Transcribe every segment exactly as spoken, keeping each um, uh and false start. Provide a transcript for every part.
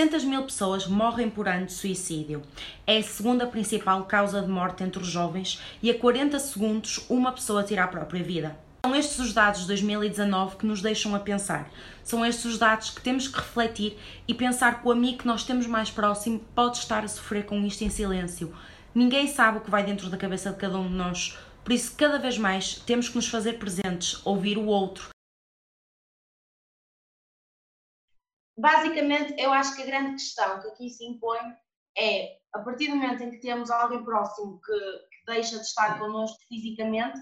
seiscentas mil pessoas morrem por ano de suicídio. É a segunda principal causa de morte entre os jovens e a quarenta segundos uma pessoa tira a própria vida. São estes os dados de dois mil e dezanove que nos deixam a pensar. São estes os dados que temos que refletir e pensar que o amigo que nós temos mais próximo pode estar a sofrer com isto em silêncio. Ninguém sabe o que vai dentro da cabeça de cada um de nós. Por isso, cada vez mais, temos que nos fazer presentes, ouvir o outro. Basicamente, eu acho que a grande questão que aqui se impõe é, a partir do momento em que temos alguém próximo que, que deixa de estar connosco fisicamente,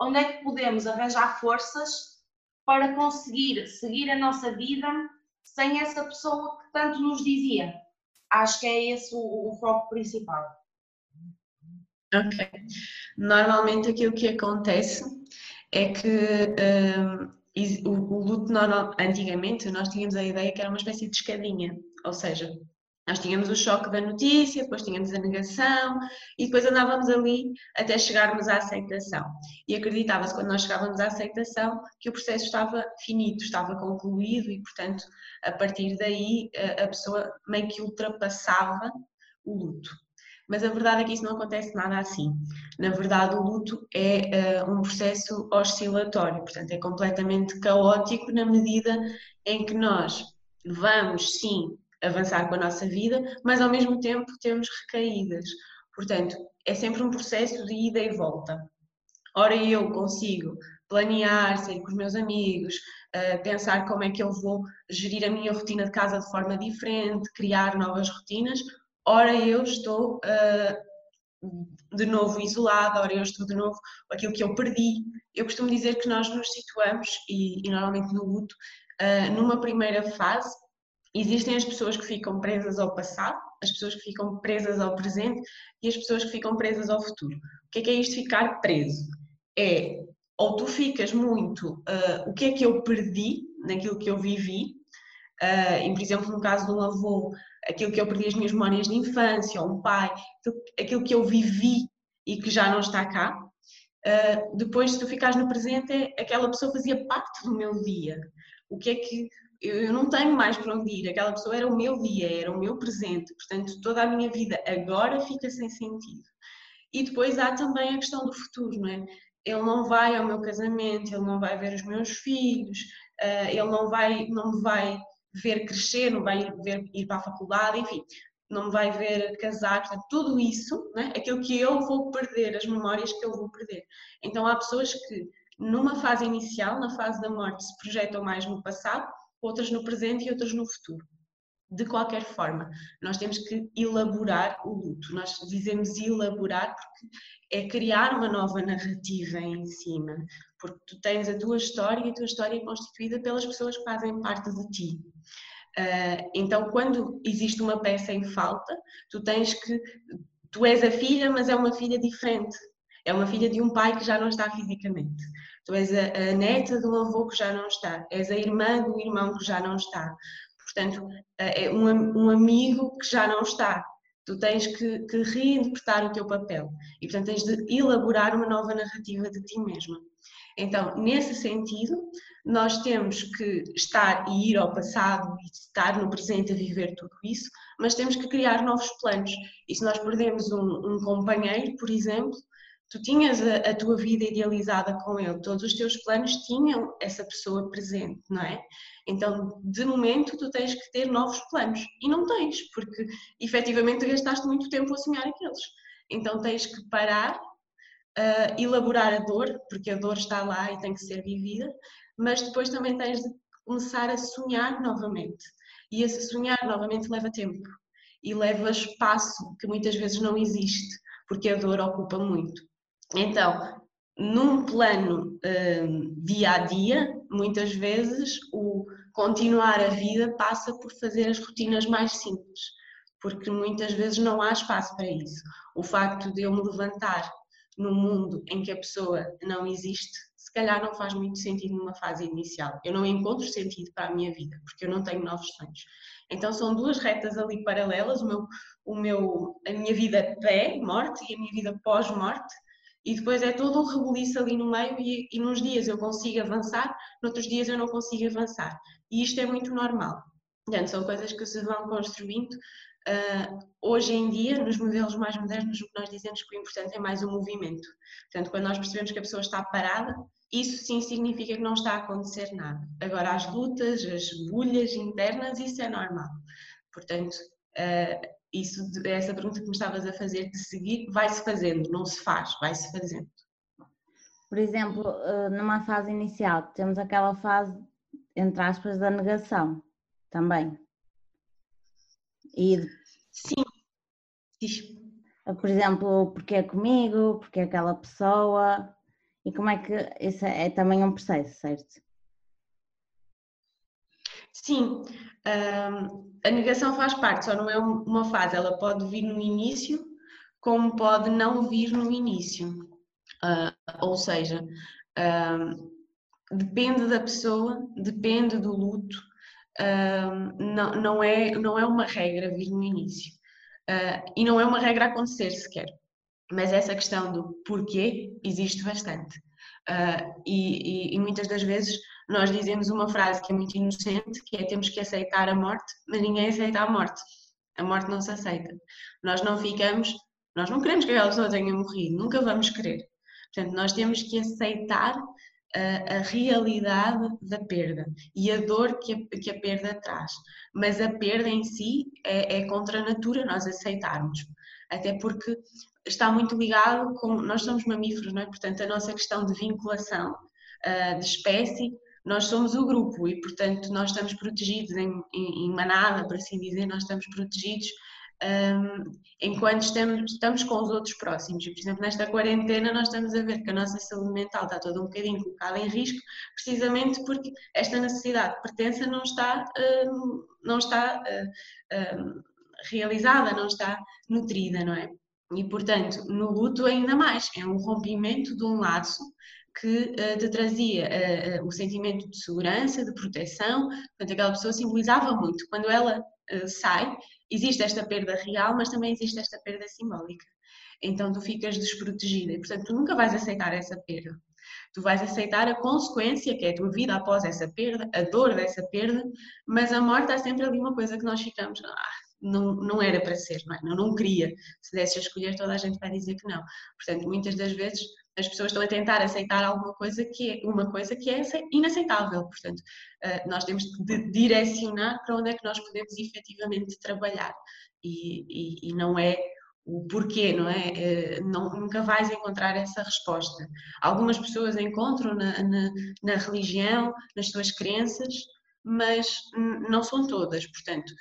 onde é que podemos arranjar forças para conseguir seguir a nossa vida sem essa pessoa que tanto nos dizia? Acho que é esse o, o foco principal. Ok. Normalmente aquilo que acontece é que um, o, o luto, normal, antigamente, nós tínhamos a ideia que era uma espécie de escadinha, ou seja, nós tínhamos o choque da notícia, depois tínhamos a negação e depois andávamos ali até chegarmos à aceitação. E acreditava-se, quando nós chegávamos à aceitação, que o processo estava finito, estava concluído e, portanto, a partir daí a pessoa meio que ultrapassava o luto. Mas a verdade é que isso não acontece nada assim. Na verdade, o luto é uh, um processo oscilatório, portanto, é completamente caótico na medida em que nós vamos, sim, avançar com a nossa vida, mas ao mesmo tempo temos recaídas. Portanto, é sempre um processo de ida e volta. Ora, eu consigo planear, sair com os meus amigos, pensar como é que eu vou gerir a minha rotina de casa de forma diferente, criar novas rotinas. Ora, eu estou de novo isolada, ora, eu estou de novo aquilo que eu perdi. Eu costumo dizer que nós nos situamos, e normalmente no luto, numa primeira fase. Existem as pessoas que ficam presas ao passado, as pessoas que ficam presas ao presente e as pessoas que ficam presas ao futuro. O que é que é isto ficar preso? É, ou tu ficas muito, uh, o que é que eu perdi naquilo que eu vivi, uh, e, por exemplo, no caso de um avô, aquilo que eu perdi, as minhas memórias de infância, ou um pai, aquilo que eu vivi e que já não está cá. Uh, depois, se tu ficares no presente, é, aquela pessoa fazia parte do meu dia. O que é que... Eu não tenho mais para onde ir, aquela pessoa era o meu dia, era o meu presente, portanto toda a minha vida agora fica sem sentido. E depois há também a questão do futuro, não é? Ele não vai ao meu casamento, ele não vai ver os meus filhos, ele não vai, não me vai ver crescer, não vai ver, ir para a faculdade, enfim, não me vai ver casar, portanto tudo isso, não é? Aquilo que eu vou perder, as memórias que eu vou perder. Então há pessoas que numa fase inicial, na fase da morte, se projetam mais no passado, outras no presente e outras no futuro. De qualquer forma, nós temos que elaborar o luto. Nós dizemos elaborar porque é criar uma nova narrativa em cima, porque tu tens a tua história e a tua história é constituída pelas pessoas que fazem parte de ti. Então, quando existe uma peça em falta, tu tens que... Tu és a filha, mas é uma filha diferente. É uma filha de um pai que já não está fisicamente. Tu és a neta de um avô que já não está. És a irmã do irmão que já não está. Portanto, é um amigo que já não está. Tu tens que, que reinterpretar o teu papel. E, portanto, tens de elaborar uma nova narrativa de ti mesma. Então, nesse sentido, nós temos que estar e ir ao passado e estar no presente a viver tudo isso, mas temos que criar novos planos. E se nós perdemos um, um companheiro, por exemplo, tu tinhas a, a tua vida idealizada com ele, todos os teus planos tinham essa pessoa presente, não é? Então, de momento, tu tens que ter novos planos. E não tens, porque, efetivamente, gastaste muito tempo a sonhar aqueles. Então, tens que parar, uh, elaborar a dor, porque a dor está lá e tem que ser vivida, mas depois também tens de começar a sonhar novamente. E esse sonhar novamente leva tempo e leva espaço, que muitas vezes não existe, porque a dor ocupa muito. Então, num plano um, dia a dia, muitas vezes o continuar a vida passa por fazer as rotinas mais simples, porque muitas vezes não há espaço para isso. O facto de eu me levantar num mundo em que a pessoa não existe, se calhar não faz muito sentido numa fase inicial. Eu não encontro sentido para a minha vida, porque eu não tenho novos sonhos. Então são duas retas ali paralelas, o meu, o meu, a minha vida pré-morte e a minha vida pós-morte. E depois é todo um rebuliço ali no meio e, e nos dias eu consigo avançar, noutros dias eu não consigo avançar. E isto é muito normal. Portanto, são coisas que se vão construindo. Uh, hoje em dia, nos modelos mais modernos, nós dizemos que o importante é mais o movimento. Portanto, quando nós percebemos que a pessoa está parada, isso sim significa que não está a acontecer nada. Agora, as lutas, as bulhas internas, isso é normal. Portanto, uh, isso, essa pergunta que me estavas a fazer de seguir, vai-se fazendo, não se faz, vai-se fazendo. Por exemplo, numa fase inicial, temos aquela fase, entre aspas, da negação também. E... Sim. Por exemplo, porque é comigo, porque é aquela pessoa, e como é que isso é também um processo, certo? Sim, um, a negação faz parte, só não é uma fase, ela pode vir no início, como pode não vir no início, uh, ou seja, um, depende da pessoa, depende do luto. Uh, não, não, é, não é uma regra vir no início uh, e não é uma regra acontecer sequer, mas essa questão do porquê existe bastante uh, e, e, e muitas das vezes nós dizemos uma frase que é muito inocente, que é: temos que aceitar a morte, mas ninguém aceita a morte, a morte não se aceita, nós não ficamos, nós não queremos que aquela pessoa tenha morrido, nunca vamos querer, portanto nós temos que aceitar A, a realidade da perda e a dor que a, que a perda traz, mas a perda em si é, é contra a natura nós aceitarmos, até porque está muito ligado com, nós somos mamíferos, não é? Portanto a nossa questão de vinculação uh, de espécie, nós somos o grupo e portanto nós estamos protegidos em, em, em manada, por assim dizer, nós estamos protegidos um, enquanto estamos, estamos com os outros próximos. Por exemplo, nesta quarentena nós estamos a ver que a nossa saúde mental está toda um bocadinho colocada em risco, precisamente porque esta necessidade de pertença não está, um, não está um, realizada, não está nutrida, não é? E portanto, no luto ainda mais, é um rompimento de um laço que uh, te trazia uh, uh, o sentimento de segurança, de proteção, portanto aquela pessoa simbolizava muito, quando ela uh, sai, existe esta perda real, mas também existe esta perda simbólica. Então tu ficas desprotegida e, portanto, tu nunca vais aceitar essa perda. Tu vais aceitar a consequência, que é a tua vida após essa perda, a dor dessa perda, mas a morte há sempre ali uma coisa que nós ficamos, ah, não, não era para ser, não, é? não, não queria. Se desse a escolher, toda a gente vai dizer que não. Portanto, muitas das vezes as pessoas estão a tentar aceitar alguma coisa que é, uma coisa que é inaceitável, portanto, nós temos de direcionar para onde é que nós podemos efetivamente trabalhar e, e, e não é o porquê, não é? Não, nunca vais encontrar essa resposta. Algumas pessoas encontram na, na, na religião, nas suas crenças, mas não são todas, portanto,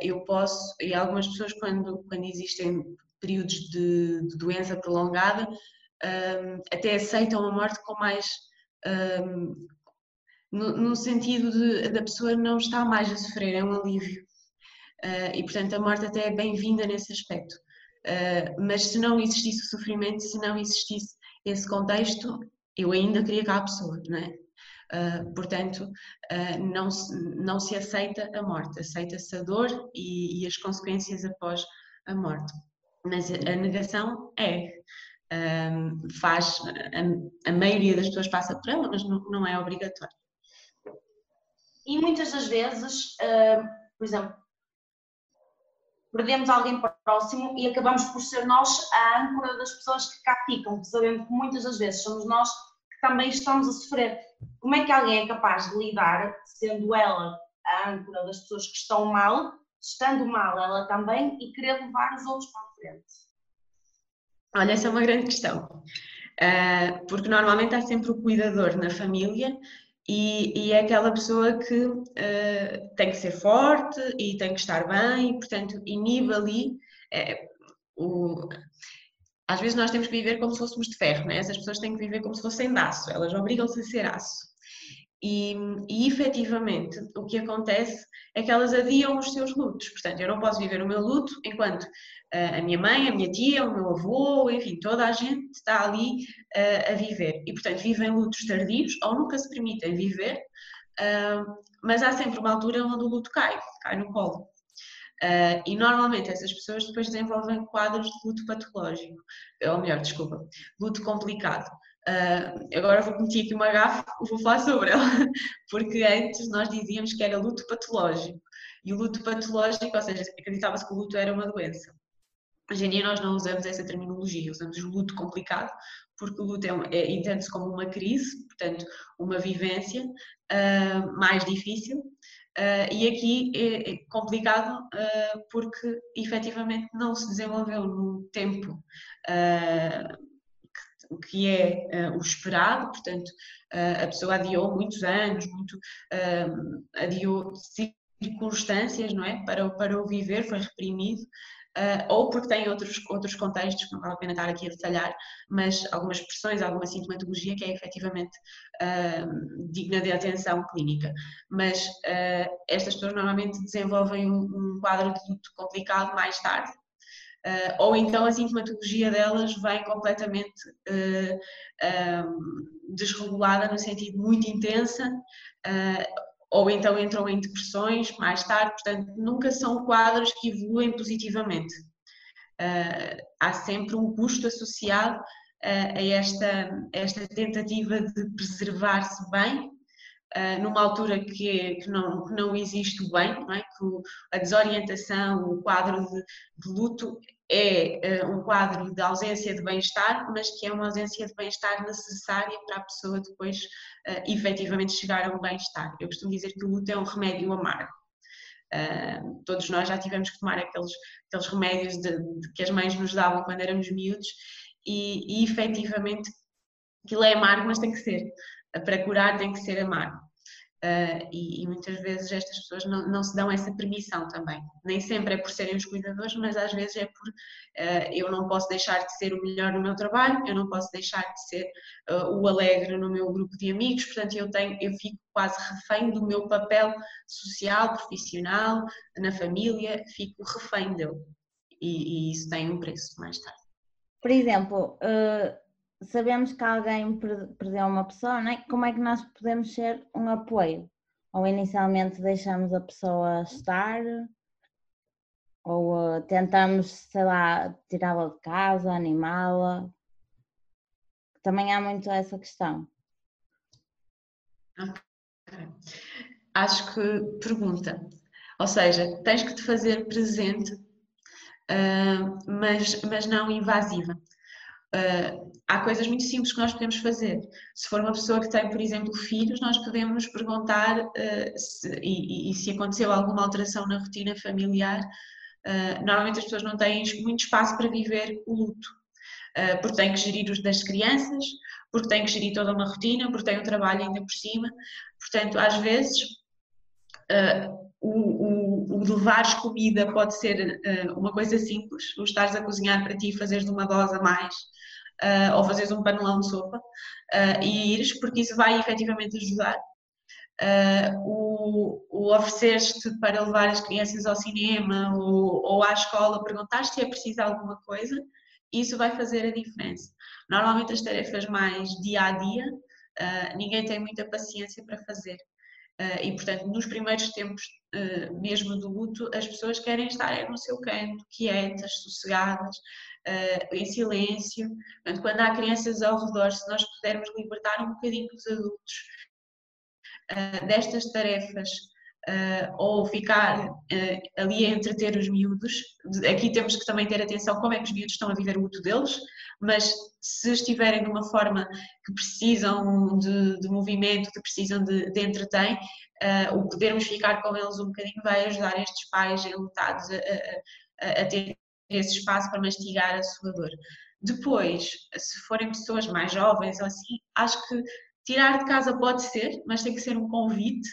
eu posso, e algumas pessoas quando, quando existem períodos de, de doença prolongada, Um, até aceitam a morte com mais, um, no, no sentido de, da pessoa não está mais a sofrer, é um alívio uh, e portanto a morte até é bem-vinda nesse aspecto, uh, mas se não existisse o sofrimento, se não existisse esse contexto, eu ainda queria cá a pessoa, não é? Uh, portanto, uh, não, se, não se aceita a morte, aceita-se a dor e, e as consequências após a morte, mas a negação é... Um, faz, a, a maioria das pessoas passa por ela, mas não, não é obrigatório. E muitas das vezes, uh, por exemplo, perdemos alguém próximo e acabamos por ser nós a âncora das pessoas que cá ficam, sabendo que muitas das vezes somos nós que também estamos a sofrer. Como é que alguém é capaz de lidar, sendo ela a âncora das pessoas que estão mal, estando mal ela também, e querer levar os outros para a frente? Olha, essa é uma grande questão, porque normalmente há sempre o cuidador na família e é aquela pessoa que tem que ser forte e tem que estar bem e, portanto, inibe ali o... Às vezes nós temos que viver como se fôssemos de ferro, né? Essas pessoas têm que viver como se fossem de aço, elas obrigam-se a ser aço. E, e efetivamente o que acontece é que elas adiam os seus lutos, portanto eu não posso viver o meu luto enquanto uh, a minha mãe, a minha tia, o meu avô, enfim, toda a gente está ali uh, a viver e portanto vivem lutos tardios ou nunca se permitem viver, uh, mas há sempre uma altura onde o luto cai, cai no colo. Uh, e normalmente essas pessoas depois desenvolvem quadros de luto patológico, ou melhor, desculpa, luto complicado. Uh, agora vou cometer aqui uma gafe, vou falar sobre ela, porque antes nós dizíamos que era luto patológico e o luto patológico, ou seja, acreditava-se que o luto era uma doença. Hoje em dia nós não usamos essa terminologia, usamos o luto complicado, porque o luto é, é, entende-se como uma crise, portanto, uma vivência uh, mais difícil, uh, e aqui é, é complicado uh, porque efetivamente não se desenvolveu no tempo uh, que, que é uh, o esperado, portanto, uh, a pessoa adiou muitos anos, muito, uh, adiou circunstâncias, não é? Para, para o viver, foi reprimido. Uh, ou porque tem outros, outros contextos, que não vale a pena estar aqui a detalhar, mas algumas pressões, alguma sintomatologia que é efetivamente uh, digna de atenção clínica. Mas uh, estas pessoas normalmente desenvolvem um, um quadro de luto complicado mais tarde, uh, ou então a sintomatologia delas vem completamente uh, um, desregulada, no sentido muito intensa, uh, ou então entram em depressões mais tarde, portanto, nunca são quadros que evoluem positivamente. Uh, há sempre um custo associado uh, a esta, esta tentativa de preservar-se bem, uh, numa altura que, que, não, que não existe o bem, não é? Que a desorientação, o quadro de, de luto é uh, um quadro de ausência de bem-estar, mas que é uma ausência de bem-estar necessária para a pessoa depois uh, efetivamente chegar a um bem-estar. Eu costumo dizer que o luto é um remédio amargo. Uh, todos nós já tivemos que tomar aqueles, aqueles remédios de, de, que as mães nos davam quando éramos miúdos e, e efetivamente aquilo é amargo, mas tem que ser. Para curar tem que ser amargo. Uh, e, e muitas vezes estas pessoas não, não se dão essa permissão também. Nem sempre é por serem os cuidadores, mas às vezes é por uh, eu não posso deixar de ser o melhor no meu trabalho, eu não posso deixar de ser uh, o alegre no meu grupo de amigos, portanto eu, tenho, eu fico quase refém do meu papel social, profissional, na família, fico refém dele. E, e isso tem um preço mais tarde. Por exemplo, uh... sabemos que alguém perdeu uma pessoa, não é? Como é que nós podemos ser um apoio? Ou inicialmente deixamos a pessoa estar, ou tentamos, sei lá, tirá-la de casa, animá-la. Também há muito essa questão. Okay. Acho que pergunta. Ou seja, tens que te fazer presente, uh, mas, mas não invasiva. Uh, há coisas muito simples que nós podemos fazer. Se for uma pessoa que tem, por exemplo, filhos, nós podemos perguntar uh, se, e, e se aconteceu alguma alteração na rotina familiar. Uh, normalmente as pessoas não têm muito espaço para viver o luto, uh, porque têm que gerir os das crianças, porque têm que gerir toda uma rotina, porque têm um trabalho ainda por cima. Portanto, às vezes uh, O, o, o levares comida pode ser uh, uma coisa simples, o estares a cozinhar para ti e fazeres uma dose a mais, uh, ou fazeres um panelão de sopa uh, e ires, porque isso vai efetivamente ajudar. Uh, o, o ofereceres-te para levar as crianças ao cinema ou, ou à escola, perguntar se é preciso alguma coisa, isso vai fazer a diferença. Normalmente as tarefas mais dia-a-dia, uh, ninguém tem muita paciência para fazer. Uh, e, portanto, nos primeiros tempos uh, mesmo do luto, as pessoas querem estar no seu canto, quietas, sossegadas, uh, em silêncio. Portanto, quando há crianças ao redor, se nós pudermos libertar um bocadinho os adultos uh, destas tarefas, uh, ou ficar uh, ali a entreter os miúdos, aqui temos que também ter atenção como é que os miúdos estão a viver o luto deles, mas se estiverem de uma forma que precisam de, de movimento, que precisam de, de entretém, uh, o podermos ficar com eles um bocadinho vai ajudar estes pais enlutados a, a, a ter esse espaço para mastigar a sua dor. Depois, se forem pessoas mais jovens ou assim, acho que tirar de casa pode ser, mas tem que ser um convite.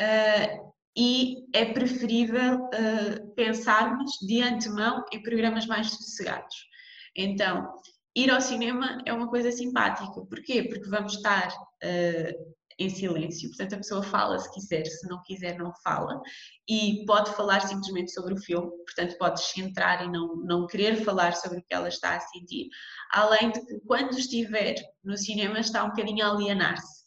Uh, e é preferível uh, pensarmos de antemão em programas mais sossegados. Então, ir ao cinema é uma coisa simpática. Porquê? Porque vamos estar uh, em silêncio, portanto a pessoa fala se quiser, se não quiser não fala, e pode falar simplesmente sobre o filme, portanto pode se centrar e não, não querer falar sobre o que ela está a sentir, além de que quando estiver no cinema está um bocadinho a alienar-se.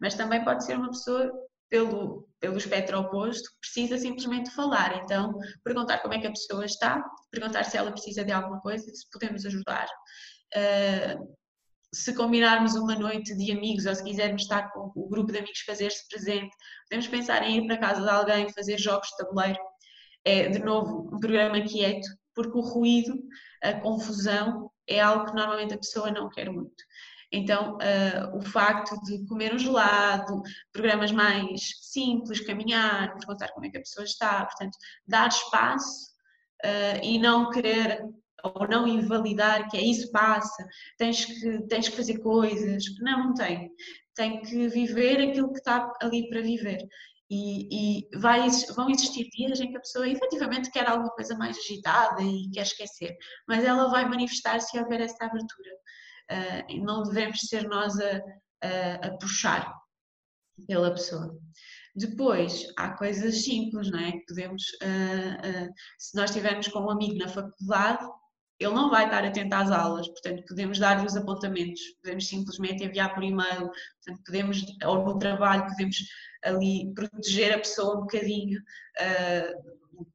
Mas também pode ser uma pessoa Pelo, pelo espectro oposto, precisa simplesmente falar. Então, perguntar como é que a pessoa está, perguntar se ela precisa de alguma coisa, se podemos ajudar. Uh, se combinarmos uma noite de amigos, ou se quisermos estar com o grupo de amigos, fazer-se presente, podemos pensar em ir para casa de alguém, fazer jogos de tabuleiro. É, de novo, um programa quieto, porque o ruído, a confusão, é algo que normalmente a pessoa não quer muito. Então, uh, o facto de comer um gelado, programas mais simples, caminhar, perguntar como é que a pessoa está, portanto, dar espaço uh, e não querer ou não invalidar que é isso passa, tens que, tens que fazer coisas, não, não tem, tem que viver aquilo que está ali para viver. E, e vai, vão existir dias em que a pessoa efetivamente quer alguma coisa mais agitada e quer esquecer, mas ela vai manifestar se houver essa abertura. Uh, não devemos ser nós a, a, a puxar pela pessoa. Depois, há coisas simples, não é? Que podemos, uh, uh, se nós estivermos com um amigo na faculdade, ele não vai estar atento às aulas, portanto podemos dar-lhe os apontamentos, podemos simplesmente enviar por e-mail, portanto, podemos, ou no trabalho podemos ali proteger a pessoa um bocadinho, uh,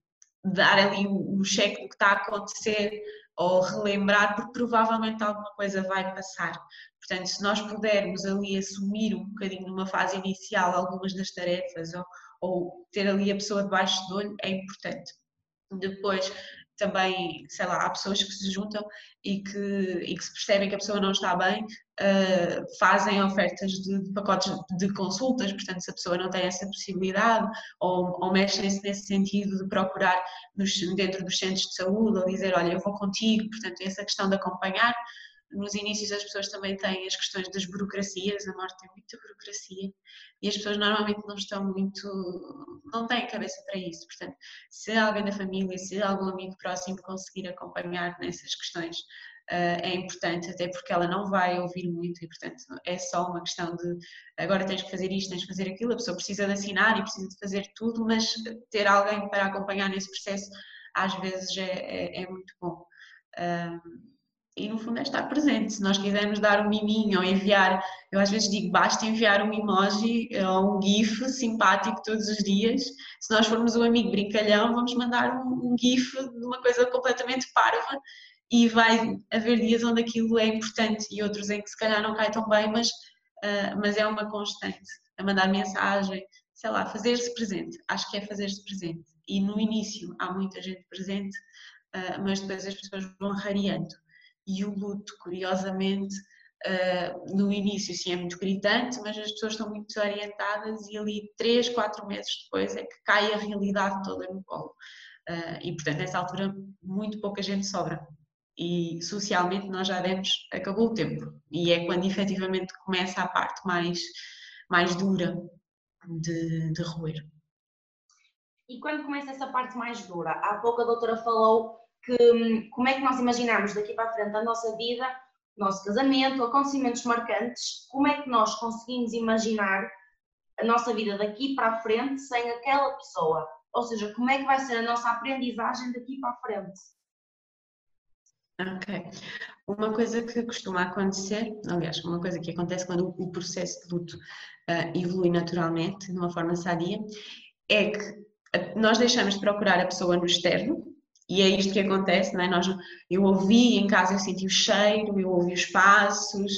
dar ali um cheque do que está a acontecer ou relembrar, porque provavelmente alguma coisa vai passar. Portanto, se nós pudermos ali assumir um bocadinho numa fase inicial algumas das tarefas ou, ou ter ali a pessoa debaixo do olho, é importante. Depois, também, sei lá, há pessoas que se juntam e que, e que se percebem que a pessoa não está bem, uh, fazem ofertas de, de pacotes de consultas, portanto, se a pessoa não tem essa possibilidade, ou, ou mexem-se nesse sentido de procurar nos, dentro dos centros de saúde, ou dizer, olha, eu vou contigo, portanto, essa questão de acompanhar. Nos inícios as pessoas também têm as questões das burocracias, a Norte tem muita burocracia e as pessoas normalmente não estão muito, não têm cabeça para isso, portanto, se alguém da família, se algum amigo próximo conseguir acompanhar nessas questões, é importante, até porque ela não vai ouvir muito e, portanto, é só uma questão de agora tens que fazer isto, tens que fazer aquilo, a pessoa precisa de assinar e precisa de fazer tudo, mas ter alguém para acompanhar nesse processo às vezes é, é, é muito bom. E no fundo é estar presente, se nós quisermos dar um miminho ou enviar, eu às vezes digo, basta enviar um emoji ou um gif simpático todos os dias, se nós formos um amigo brincalhão vamos mandar um, um gif de uma coisa completamente parva e vai haver dias onde aquilo é importante e outros em que se calhar não cai tão bem, mas, uh, mas é uma constante, a mandar mensagem, sei lá, fazer-se presente, acho que é fazer-se presente e no início há muita gente presente, uh, mas depois as pessoas vão rareando. E o luto, curiosamente, uh, no início sim é muito gritante, mas as pessoas estão muito orientadas e ali três, quatro meses depois é que cai a realidade toda no colo. Uh, e portanto, nessa altura, muito pouca gente sobra. E socialmente nós já demos, acabou o tempo. E é quando efetivamente começa a parte mais, mais dura de, de roer. E quando começa essa parte mais dura? Há pouco a doutora falou... Que, como é que nós imaginamos daqui para a frente a nossa vida, o nosso casamento, acontecimentos marcantes, como é que nós conseguimos imaginar a nossa vida daqui para a frente sem aquela pessoa? Ou seja, como é que vai ser a nossa aprendizagem daqui para a frente? Ok. Uma coisa que costuma acontecer, aliás, uma coisa que acontece quando o processo de luto uh, evolui naturalmente, de uma forma sadia, é que nós deixamos de procurar a pessoa no externo. E é isto que acontece, não é? Nós, eu ouvi em casa, eu senti o cheiro, eu ouvi os passos,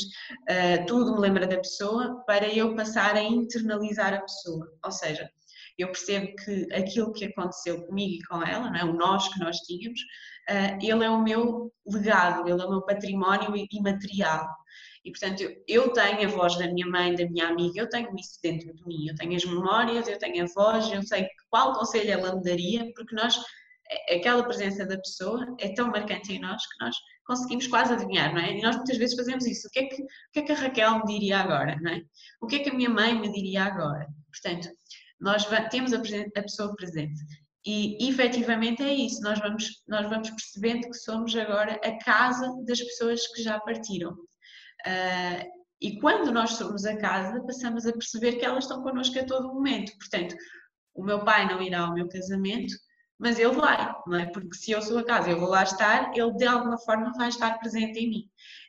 uh, tudo me lembra da pessoa, para eu passar a internalizar a pessoa. Ou seja, eu percebo que aquilo que aconteceu comigo e com ela, não é? O nós que nós tínhamos, uh, ele é o meu legado, ele é o meu património imaterial. E, portanto, eu, eu tenho a voz da minha mãe, da minha amiga, eu tenho isso dentro de mim, eu tenho as memórias, eu tenho a voz, eu sei qual conselho ela me daria, porque nós... Aquela presença da pessoa é tão marcante em nós que nós conseguimos quase adivinhar, não é? E nós muitas vezes fazemos isso. O que é que, o que, é que a Raquel me diria agora, não é? O que é que a minha mãe me diria agora? Portanto, nós temos a, a pessoa presente e efetivamente é isso. Nós vamos, nós vamos percebendo que somos agora a casa das pessoas que já partiram. Uh, e quando nós somos a casa, passamos a perceber que elas estão connosco a todo momento. Portanto, o meu pai não irá ao meu casamento, mas ele vai, não é? Porque se eu sou a casa, eu vou lá estar, ele de alguma forma vai estar presente em mim.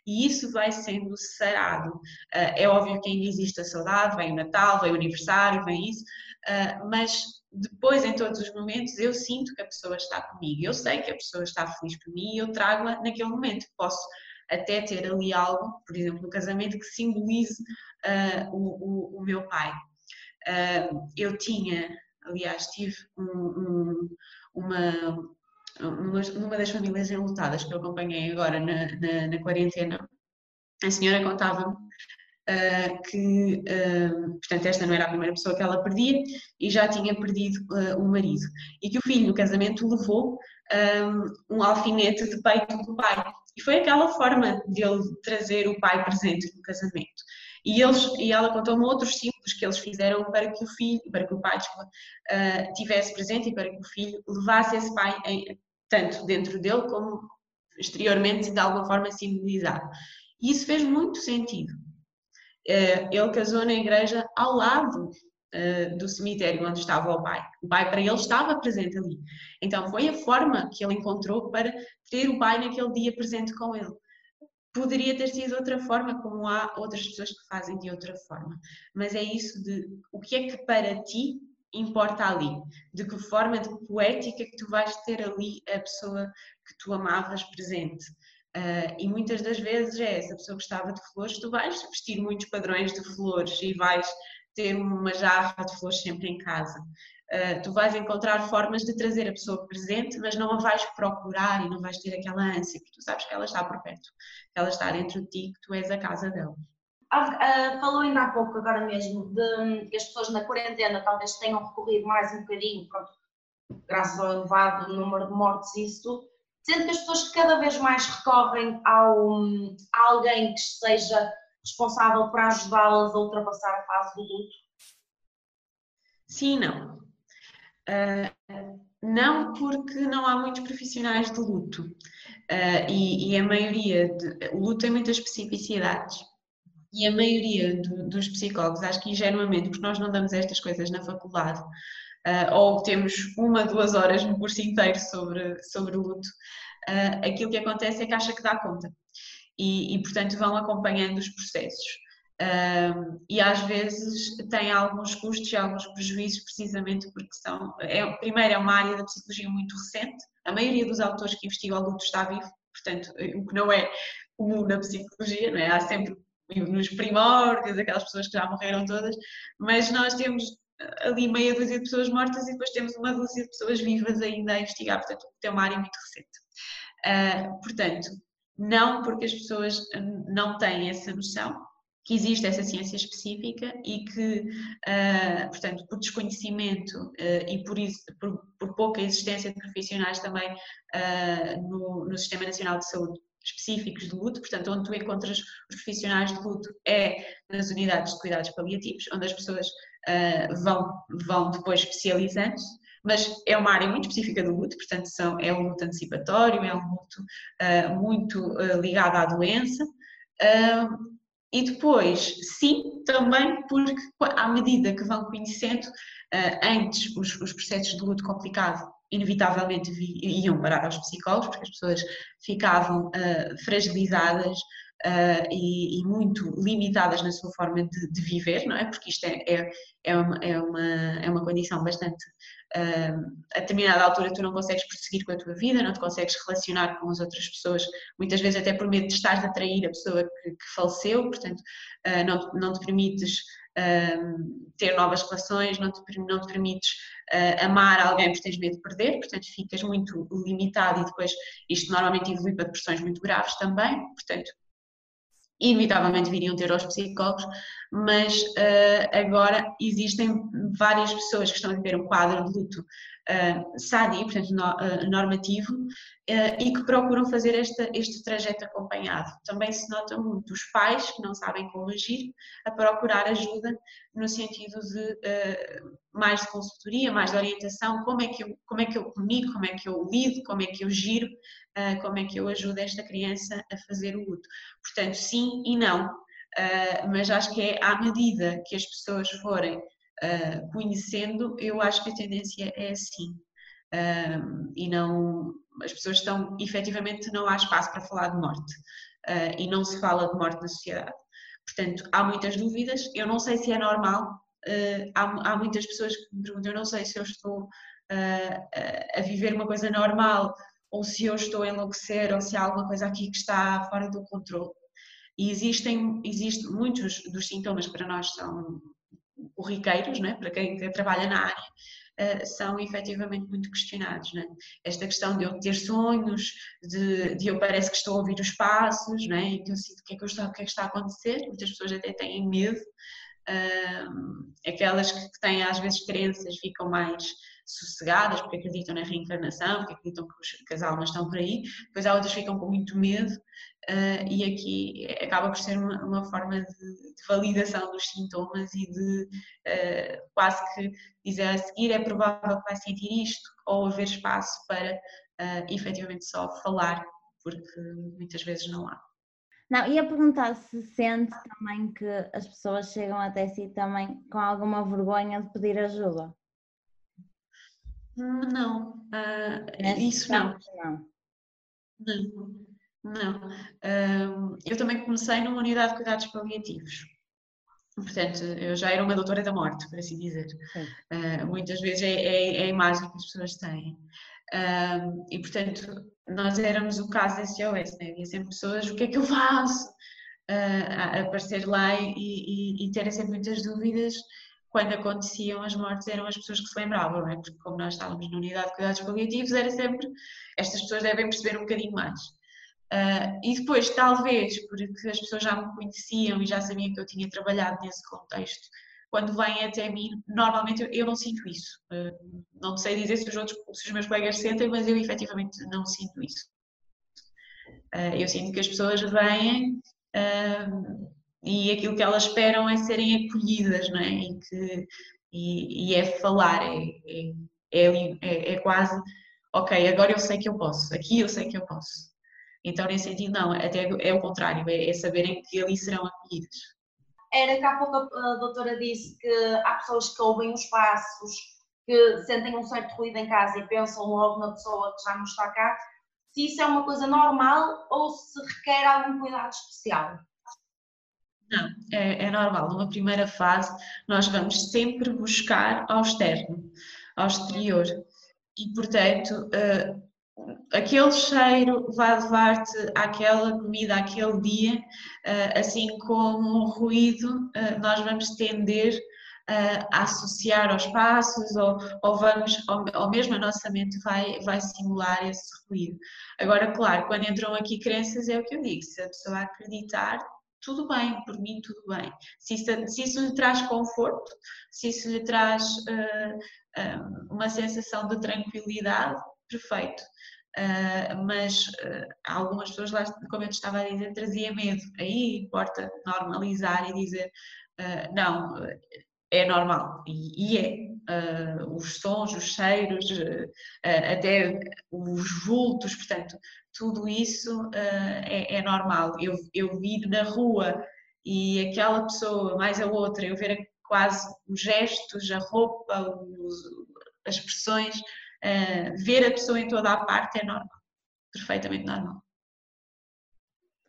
E isso vai sendo sarado. É óbvio que ainda existe a saudade, vem o Natal, vem o aniversário, vem isso, mas depois, em todos os momentos, eu sinto que a pessoa está comigo, eu sei que a pessoa está feliz por mim e eu trago-a naquele momento. Posso até ter ali algo, por exemplo, no casamento, que simbolize uh, o, o, o meu pai. Uh, eu tinha, aliás, tive um, um, uma... numa das famílias enlutadas que eu acompanhei agora na, na, na quarentena, a senhora contava-me uh, que, uh, portanto, esta não era a primeira pessoa que ela perdia e já tinha perdido uh, o marido, e que o filho no casamento levou um, um alfinete de peito do pai, e foi aquela forma de ele trazer o pai presente no casamento. E, eles, e ela contou-me outros símbolos que eles fizeram para que o filho, para que o pai uh, tivesse presente e para que o filho levasse esse pai em, tanto dentro dele como exteriormente, de alguma forma simbolizado. E isso fez muito sentido. Uh, ele casou na igreja ao lado uh, do cemitério onde estava o pai. O pai para ele estava presente ali. Então foi a forma que ele encontrou para ter o pai naquele dia presente com ele. Poderia ter sido outra forma, como há outras pessoas que fazem de outra forma. Mas é isso de o que é que para ti importa ali. De que forma de poética que tu vais ter ali a pessoa que tu amavas presente. Uh, e muitas das vezes é essa pessoa que gostava de flores, tu vais vestir muitos padrões de flores e vais ter uma jarra de flores sempre em casa. Uh, tu vais encontrar formas de trazer a pessoa presente, mas não a vais procurar e não vais ter aquela ânsia, porque tu sabes que ela está por perto, que ela está dentro de ti, que tu és a casa dela. Ah, ah, falou ainda há pouco, agora mesmo, de que as pessoas na quarentena talvez tenham recorrido mais um bocadinho, pronto, graças ao elevado número de mortes e isso tudo, sendo que as pessoas cada vez mais recorrem ao, a alguém que seja responsável para ajudá-las a ultrapassar a fase do luto? Sim, não. Uh, não, porque não há muitos profissionais de luto uh, e, e a maioria, de, o luto tem muitas especificidades e a maioria do, dos psicólogos, acho que ingenuamente, porque nós não damos estas coisas na faculdade uh, ou temos uma, duas horas no curso inteiro sobre, sobre o luto, uh, aquilo que acontece é que acha que dá conta e, e portanto vão acompanhando os processos. Um, e às vezes tem alguns custos e alguns prejuízos precisamente porque são, é, primeiro é uma área da psicologia muito recente, a maioria dos autores que investigam o luto está vivo, portanto o que não é comum na psicologia, não é? Há sempre nos primórdios aquelas pessoas que já morreram todas, mas nós temos ali meia dúzia de pessoas mortas e depois temos uma dúzia de pessoas vivas ainda a investigar, portanto é uma área muito recente. Uh, portanto, não porque as pessoas não têm essa noção, que existe essa ciência específica e que, uh, portanto, por desconhecimento uh, e por, isso, por, por pouca existência de profissionais também uh, no, no Sistema Nacional de Saúde específicos de luto, portanto, onde tu encontras os profissionais de luto é nas unidades de cuidados paliativos, onde as pessoas uh, vão, vão depois especializando-se, mas é uma área muito específica do luto, portanto, são, é um luto antecipatório, é um luto uh, muito uh, ligado à doença. Uh, E depois, sim, também porque à medida que vão conhecendo, antes os, os processos de luto complicado inevitavelmente iam parar aos psicólogos, porque as pessoas ficavam uh, fragilizadas uh, e, e muito limitadas na sua forma de, de viver, não é? Porque isto é, é, é, uma, é, uma, é uma condição bastante... Uh, a determinada altura tu não consegues prosseguir com a tua vida, não te consegues relacionar com as outras pessoas, muitas vezes até por medo de estares a trair a pessoa que, que faleceu, portanto uh, não, não te permites uh, ter novas relações, não te, não te permites uh, amar alguém porque tens medo de perder, portanto ficas muito limitado e depois isto normalmente evolui para depressões muito graves também, portanto inevitavelmente viriam ter aos psicólogos, mas uh, agora existem várias pessoas que estão a viver um quadro de luto uh, sadio, portanto no, uh, normativo, uh, e que procuram fazer esta, este trajeto acompanhado. Também se nota muito os pais que não sabem como agir, a procurar ajuda no sentido de uh, mais de consultoria, mais de orientação, como é que eu, como é que eu comunico, como é que eu lido, como é que eu giro, uh, como é que eu ajudo esta criança a fazer o luto. Portanto, sim e não, uh, mas acho que é à medida que as pessoas forem uh, conhecendo, eu acho que a tendência é assim. Uh, e não, as pessoas estão, efetivamente, não há espaço para falar de morte uh, e não se fala de morte na sociedade. Portanto, há muitas dúvidas, eu não sei se é normal, uh, há, há muitas pessoas que me perguntam, eu não sei se eu estou uh, a viver uma coisa normal ou se eu estou a enlouquecer, ou se há alguma coisa aqui que está fora do controle. E existem, existem muitos dos sintomas para nós são corriqueiros, né? Para quem trabalha na área, são efetivamente muito questionados. Né? Esta questão de eu ter sonhos, de, de eu parece que estou a ouvir os passos, né? E que eu sinto o que é que, eu estou, o que é que está a acontecer, muitas pessoas até têm medo. Um, aquelas que têm às vezes crenças ficam mais sossegadas porque acreditam na reencarnação, porque acreditam que as almas estão por aí, depois há outras que ficam com muito medo uh, e aqui acaba por ser uma, uma forma de, de validação dos sintomas e de uh, quase que dizer a seguir é provável que vai sentir isto ou haver espaço para uh, efetivamente só falar, porque muitas vezes não há. Não, ia perguntar se sente também que as pessoas chegam até si também com alguma vergonha de pedir ajuda? Não, uh, isso não. não. Não, não. Uh, eu também comecei numa unidade de cuidados paliativos. Portanto, eu já era uma doutora da morte, por assim dizer. Uh, muitas vezes é, é, é a imagem que as pessoas têm. Um, e portanto nós éramos o caso S O S, né? Havia sempre pessoas, o que é que eu faço? Uh, a aparecer lá e, e, e terem sempre muitas dúvidas. Quando aconteciam as mortes eram as pessoas que se lembravam, né? Porque como nós estávamos na unidade de cuidados paliativos era sempre, estas pessoas devem perceber um bocadinho mais. Uh, e depois talvez porque as pessoas já me conheciam e já sabiam que eu tinha trabalhado nesse contexto, quando vêm até mim, normalmente eu, eu não sinto isso. Uh, não sei dizer se os, outros, se os meus colegas sentem, mas eu efetivamente não sinto isso. Uh, eu sinto que as pessoas vêm uh, e aquilo que elas esperam é serem acolhidas, não é? E, que, e, e é falar, é, é, é, é quase, ok, agora eu sei que eu posso, aqui eu sei que eu posso. Então, nesse sentido, não, até é o contrário, é, é saberem que ali serão acolhidas. Era que há pouco a doutora disse que há pessoas que ouvem os passos, que sentem um certo ruído em casa e pensam logo na pessoa que já não está cá. Se isso é uma coisa normal ou se requer algum cuidado especial? Não, é, é normal. Numa primeira fase nós vamos sempre buscar ao externo, ao exterior. E, portanto, uh, aquele cheiro vai levar-te àquela comida, àquele dia, assim como o ruído, nós vamos tender a associar aos passos ou, ou, vamos, ou mesmo a nossa mente vai, vai simular esse ruído. Agora, claro, quando entram aqui crenças é o que eu digo, se a pessoa acreditar, tudo bem, por mim tudo bem. Se isso, se isso lhe traz conforto, se isso lhe traz uh, uma sensação de tranquilidade, perfeito. Uh, mas uh, algumas pessoas lá, como eu te estava a dizer, trazia medo. Aí importa normalizar e dizer uh, não, é normal e, e é uh, os sons, os cheiros, uh, uh, até os vultos, portanto tudo isso uh, é, é normal. Eu, eu vir na rua e aquela pessoa mais a outra, eu ver quase os gestos, a roupa, os, as expressões. Uh, ver a pessoa em toda a parte é normal, perfeitamente normal.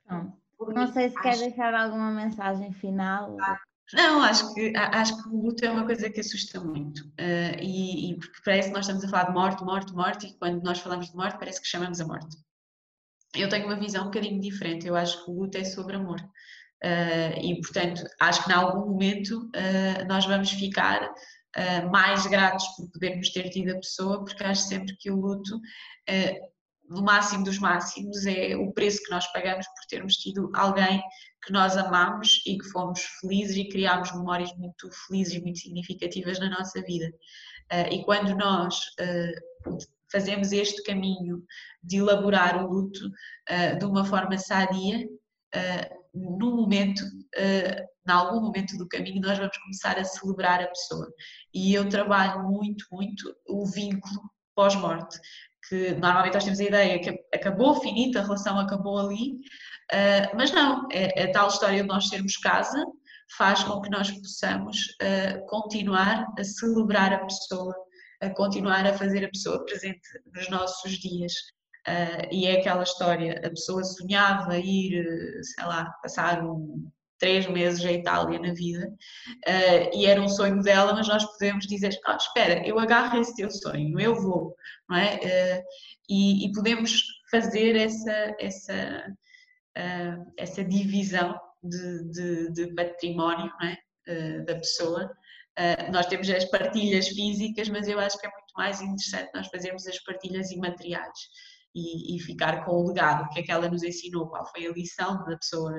Não, não sei se acho... quer deixar alguma mensagem final. Ah, não, acho que, acho que o luto é uma coisa que assusta muito uh, e, e porque parece que nós estamos a falar de morte, morte, morte e quando nós falamos de morte parece que chamamos a morte. Eu tenho uma visão um bocadinho diferente, eu acho que o luto é sobre amor uh, e portanto acho que em algum momento uh, nós vamos ficar Uh, mais gratos por podermos ter tido a pessoa, porque acho sempre que o luto, uh, no máximo dos máximos, é o preço que nós pagamos por termos tido alguém que nós amamos e que fomos felizes e criámos memórias muito felizes e muito significativas na nossa vida. Uh, e quando nós uh, fazemos este caminho de elaborar o luto uh, de uma forma sadia, uh, no momento... Uh, Em algum momento do caminho nós vamos começar a celebrar a pessoa e eu trabalho muito, muito o vínculo pós-morte, que normalmente nós temos a ideia que acabou, finita, a relação acabou ali, uh, mas não, é, a tal história de nós termos casa faz com que nós possamos uh, continuar a celebrar a pessoa, a continuar a fazer a pessoa presente nos nossos dias. Uh, e é aquela história, a pessoa sonhava ir, sei lá, passar um três meses à Itália na vida, uh, e era um sonho dela, mas nós podemos dizer, ah, espera, eu agarro esse teu sonho, eu vou, não é? Uh, e, e podemos fazer essa, essa, uh, essa divisão de, de, de património, não é? Uh, da pessoa. Uh, nós temos as partilhas físicas, mas eu acho que é muito mais interessante nós fazermos as partilhas imateriais e, e ficar com o legado, o que é que ela nos ensinou, qual foi a lição da pessoa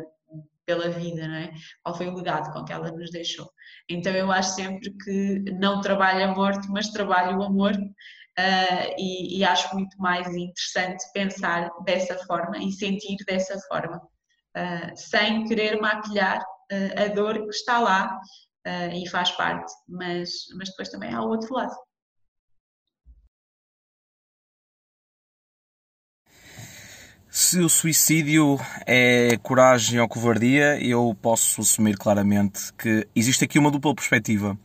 pela vida, não é? Qual foi o legado com que ela nos deixou. Então eu acho sempre que não trabalho a morte, mas trabalho o amor, uh, e, e acho muito mais interessante pensar dessa forma e sentir dessa forma, uh, sem querer maquilhar uh, a dor que está lá. Uh, e faz parte, mas, mas depois também há o outro lado. Se o suicídio é coragem ou covardia, eu posso assumir claramente que existe aqui uma dupla perspectiva.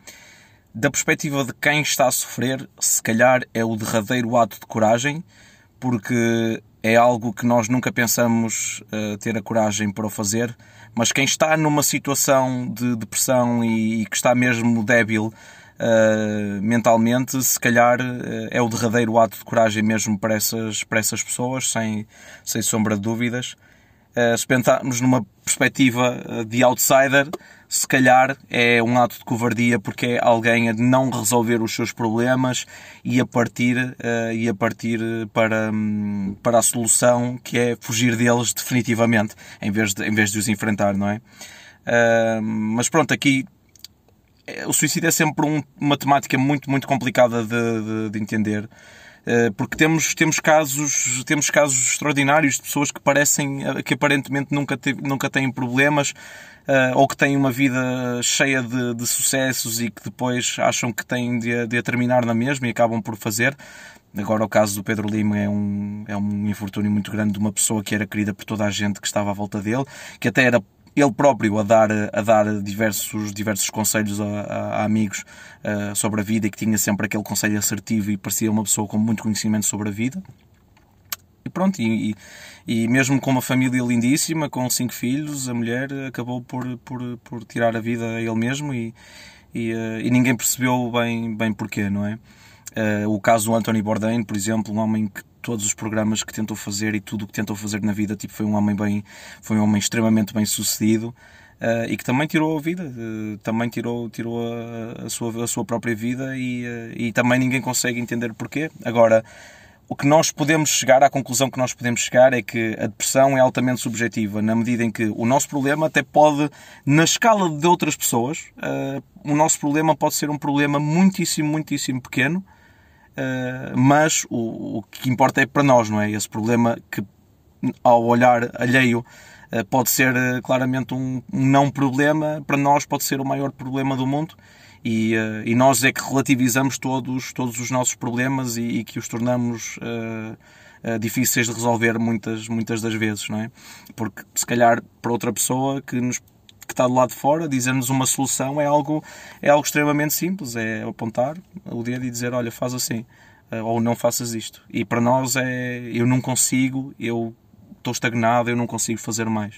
Da perspectiva de quem está a sofrer, se calhar é o derradeiro ato de coragem, porque é algo que nós nunca pensamos uh, ter a coragem para o fazer, mas quem está numa situação de depressão e, e que está mesmo débil uh, mentalmente, se calhar uh, é o derradeiro ato de coragem mesmo para essas, para essas pessoas, sem, sem sombra de dúvidas. Uh, se pensarmos numa perspectiva de outsider, se calhar é um ato de covardia, porque é alguém a não resolver os seus problemas e a partir, uh, e a partir para, um, para a solução, que é fugir deles definitivamente, em vez de, em vez de os enfrentar, não é? Uh, mas pronto, aqui o suicídio é sempre um, uma temática muito, muito complicada de, de, de entender, porque temos, temos, casos, temos casos extraordinários de pessoas que parecem, que aparentemente nunca, te, nunca têm problemas, uh, ou que têm uma vida cheia de, de sucessos e que depois acham que têm de, de terminar na mesma e acabam por fazer. Agora o caso do Pedro Lima é um, é um infortúnio muito grande de uma pessoa que era querida por toda a gente que estava à volta dele, que até era ele próprio a dar, a dar diversos, diversos conselhos a, a, a amigos uh, sobre a vida, e que tinha sempre aquele conselho assertivo e parecia uma pessoa com muito conhecimento sobre a vida. E pronto, e, e, e mesmo com uma família lindíssima, com cinco filhos, a mulher acabou por, por, por tirar a vida a ele mesmo e, e, uh, e ninguém percebeu bem, bem porquê, não é? Uh, o caso do Anthony Bourdain, por exemplo, um homem que todos os programas que tentou fazer e tudo o que tentou fazer na vida, tipo, foi um homem bem, foi um homem extremamente bem sucedido, uh, e que também tirou a vida, uh, também tirou, tirou a, a, sua, a sua própria vida, e, uh, e também ninguém consegue entender porquê. Agora, o que nós podemos chegar, a conclusão que nós podemos chegar é que a depressão é altamente subjetiva, na medida em que o nosso problema até pode, na escala de outras pessoas, uh, o nosso problema pode ser um problema muitíssimo, muitíssimo pequeno. Uh, mas o, o que importa é para nós, não é? Esse problema que, ao olhar alheio, uh, pode ser uh, claramente um, um não problema, para nós pode ser o maior problema do mundo, e, uh, e nós é que relativizamos todos, todos os nossos problemas e, e que os tornamos uh, uh, difíceis de resolver muitas, muitas das vezes, não é? Porque se calhar para outra pessoa que nos que está do lado de fora, dizer-nos uma solução é algo, é algo extremamente simples, é apontar o dedo e dizer, olha, faz assim, ou não faças isto. E para nós é, eu não consigo, eu estou estagnado, eu não consigo fazer mais.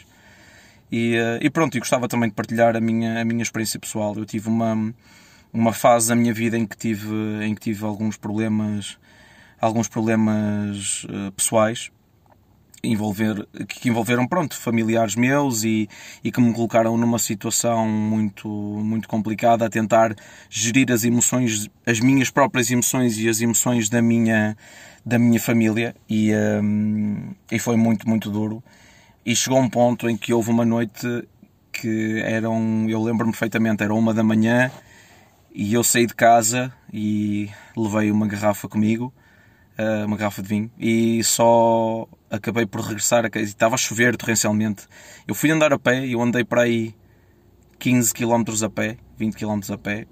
E, e pronto, e gostava também de partilhar a minha, a minha experiência pessoal. Eu tive uma, uma fase da minha vida em que tive, em que tive alguns problemas, alguns problemas uh, pessoais, Envolver, que envolveram, pronto, familiares meus e, e que me colocaram numa situação muito, muito complicada, a tentar gerir as emoções, as minhas próprias emoções e as emoções da minha, da minha família, e, um, e foi muito, muito duro. E chegou um ponto em que houve uma noite que eram, eu lembro-me perfeitamente, era uma da manhã e eu saí de casa e levei uma garrafa comigo, uma garrafa de vinho, e só acabei por regressar a casa. Estava a chover torrencialmente. Eu fui andar a pé, eu andei para aí quinze quilómetros a pé, vinte quilómetros a pé,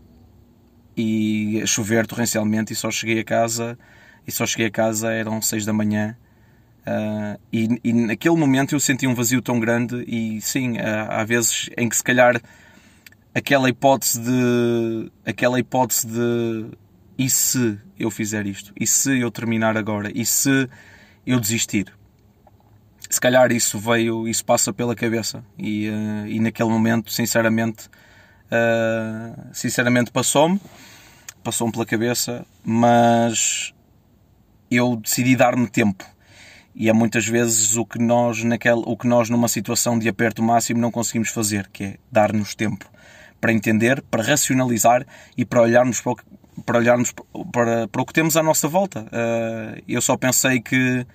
e a chover torrencialmente, e só cheguei a casa, e só cheguei a casa, eram seis da manhã, uh, e, e naquele momento eu senti um vazio tão grande, e sim, há, há vezes em que se calhar aquela hipótese de... aquela hipótese de e se eu fizer isto? E se eu terminar agora? E se eu desistir? se calhar isso veio, isso passa pela cabeça e, uh, e naquele momento sinceramente uh, sinceramente passou-me passou-me pela cabeça, mas eu decidi dar-me tempo. E é muitas vezes o que nós naquela, o que nós numa situação de aperto máximo não conseguimos fazer, que é dar-nos tempo para entender, para racionalizar e para olharmos para o que, para olharmos para, para o que temos à nossa volta. Uh, eu só pensei que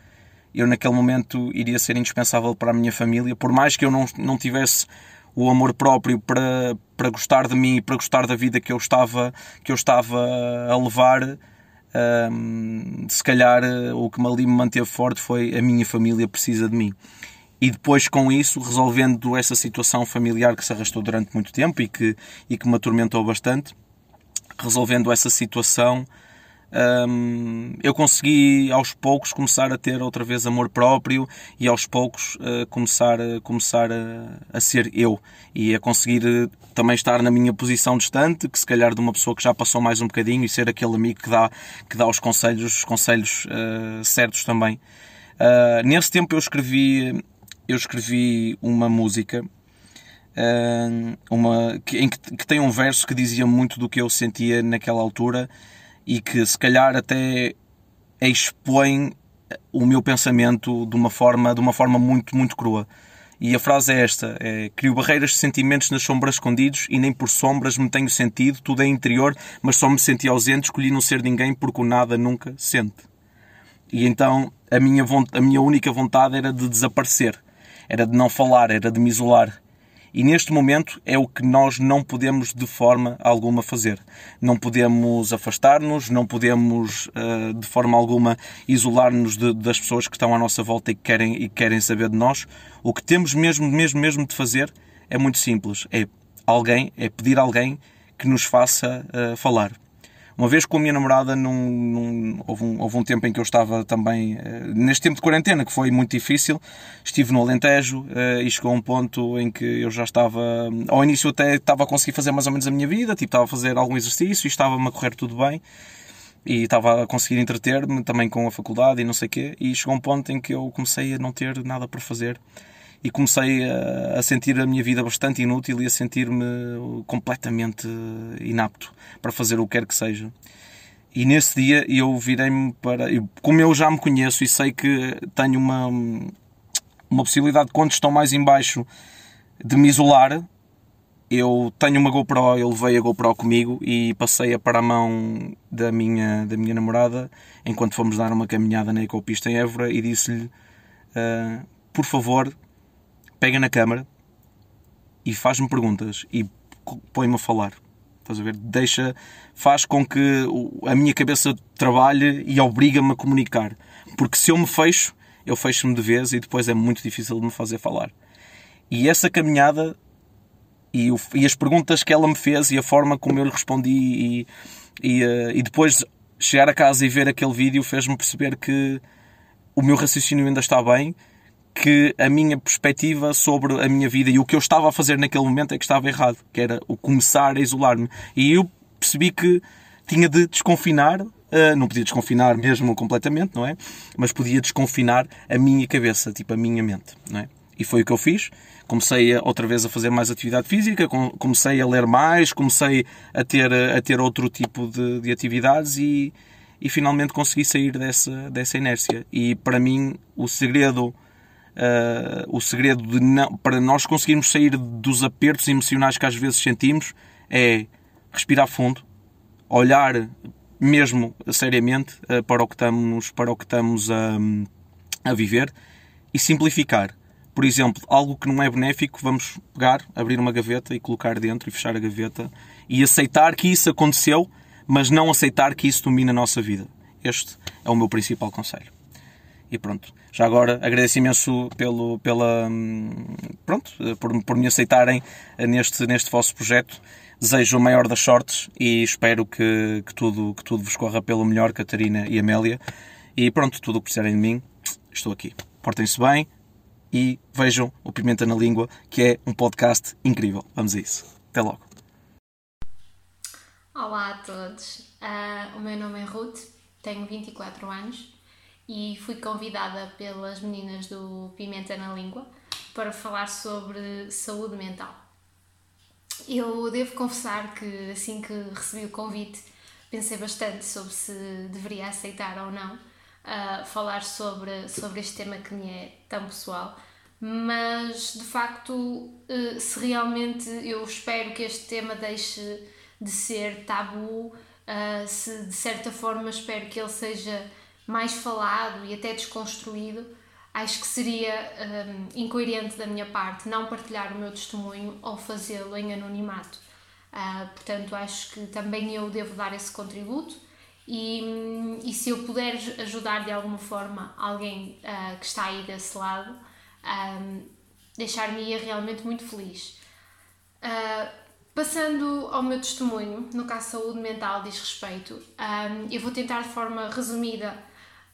eu naquele momento iria ser indispensável para a minha família, por mais que eu não, não tivesse o amor próprio para, para gostar de mim e para gostar da vida que eu estava, que eu estava a levar. Um, se calhar o que ali me manteve forte foi: a minha família precisa de mim. E depois, com isso, resolvendo essa situação familiar que se arrastou durante muito tempo e que, e que me atormentou bastante, resolvendo essa situação, um, eu consegui aos poucos começar a ter outra vez amor próprio e aos poucos uh, começar, uh, começar a, a ser eu e a conseguir uh, também estar na minha posição distante, que se calhar de uma pessoa que já passou mais um bocadinho, e ser aquele amigo que dá, que dá os conselhos, os conselhos uh, certos também. Uh, nesse tempo eu escrevi... eu escrevi uma música uma, que, em que, que tem um verso que dizia muito do que eu sentia naquela altura e que se calhar até expõe o meu pensamento de uma forma, de uma forma muito, muito crua. E a frase é esta, é: crio barreiras de sentimentos nas sombras escondidos e nem por sombras me tenho sentido, tudo é interior, mas só me senti ausente, escolhi não ser ninguém porque o nada nunca sente. E então a minha, a minha única vontade era de desaparecer, era de não falar, era de me isolar. E neste momento é o que nós não podemos de forma alguma fazer. Não podemos afastar-nos, não podemos uh, de forma alguma isolar-nos de, das pessoas que estão à nossa volta e que querem, e querem saber de nós. O que temos mesmo, mesmo, mesmo de fazer é muito simples. É, alguém, é pedir a alguém que nos faça uh, falar. Uma vez com a minha namorada, num, num, houve, um, houve um tempo em que eu estava também, uh, neste tempo de quarentena, que foi muito difícil, estive no Alentejo uh, e chegou a um ponto em que eu já estava, ao início até estava a conseguir fazer mais ou menos a minha vida, tipo, estava a fazer algum exercício e estava-me a correr tudo bem, e estava a conseguir entreter-me também com a faculdade e não sei o quê, e chegou a um ponto em que eu comecei a não ter nada para fazer. E comecei a, a sentir a minha vida bastante inútil e a sentir-me completamente inapto para fazer o que quer que seja. E nesse dia eu virei-me para... Como eu já me conheço e sei que tenho uma, uma possibilidade, quando estão mais em baixo, de me isolar, eu tenho uma GoPro, eu levei a GoPro comigo e passei-a para a mão da minha, da minha namorada enquanto fomos dar uma caminhada na ecopista em Évora e disse-lhe, uh, por favor... pega na câmara e faz-me perguntas e põe-me a falar. Estás a ver? Deixa, faz com que a minha cabeça trabalhe e obriga-me a comunicar. Porque se eu me fecho, eu fecho-me de vez e depois é muito difícil de me fazer falar. E essa caminhada e, o, e as perguntas que ela me fez e a forma como eu lhe respondi e, e, e depois chegar a casa e ver aquele vídeo fez-me perceber que o meu raciocínio ainda está bem, que a minha perspectiva sobre a minha vida e o que eu estava a fazer naquele momento é que estava errado, que era o começar a isolar-me. E eu percebi que tinha de desconfinar, uh, não podia desconfinar mesmo completamente, não é? Mas podia desconfinar a minha cabeça, tipo a minha mente, não é? E foi o que eu fiz. Comecei outra vez a fazer mais atividade física, comecei a ler mais, comecei a ter, a ter outro tipo de, de atividades e, e finalmente consegui sair dessa, dessa inércia. E para mim o segredo... Uh, o segredo de não, para nós conseguirmos sair dos apertos emocionais que às vezes sentimos é respirar fundo, olhar mesmo seriamente uh, para o que estamos, para o que estamos um, a viver e simplificar. Por exemplo, algo que não é benéfico, vamos pegar, abrir uma gaveta e colocar dentro e fechar a gaveta e aceitar que isso aconteceu, mas não aceitar que isso domina a nossa vida. Este é o meu principal conselho. E pronto, já agora agradeço imenso pelo, pela, pronto, por, por me aceitarem neste, neste vosso projeto. Desejo o maior das sortes e espero que, que, tudo, que tudo vos corra pelo melhor, Catarina e Amélia. E pronto, tudo o que precisarem de mim, estou aqui. Portem-se bem e vejam o Pimenta na Língua, que é um podcast incrível. Vamos a isso. Até logo. Olá a todos. Uh, o meu nome é Ruth, tenho vinte e quatro anos. e fui convidada pelas meninas do Pimenta na Língua para falar sobre saúde mental. Eu devo confessar que assim que recebi o convite pensei bastante sobre se deveria aceitar ou não uh, falar sobre, sobre este tema que me é tão pessoal, mas de facto uh, se realmente eu espero que este tema deixe de ser tabu, uh, se de certa forma espero que ele seja mais falado e até desconstruído, acho que seria um, incoerente da minha parte não partilhar o meu testemunho ou fazê-lo em anonimato. Uh, portanto, acho que também eu devo dar esse contributo e, e se eu puder ajudar de alguma forma alguém uh, que está aí desse lado, um, deixar-me-ia realmente muito feliz. Uh, Passando ao meu testemunho, no caso saúde mental diz respeito, um, eu vou tentar de forma resumida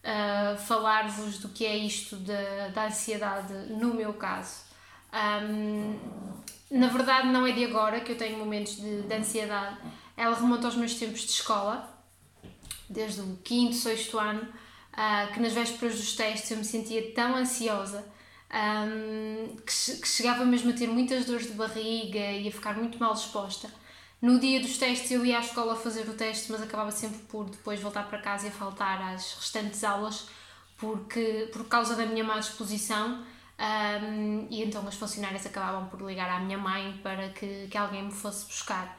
uh, falar-vos do que é isto de, da ansiedade no meu caso. Um, na verdade não é de agora que eu tenho momentos de, de ansiedade, ela remonta aos meus tempos de escola, desde o quinto, sexto ano, uh, que nas vésperas dos testes eu me sentia tão ansiosa Um, que, que chegava mesmo a ter muitas dores de barriga e a ficar muito mal disposta. No dia dos testes eu ia à escola fazer o teste, mas acabava sempre por depois voltar para casa e faltar às restantes aulas porque, por causa da minha má disposição, um, e então as funcionárias acabavam por ligar à minha mãe para que, que alguém me fosse buscar.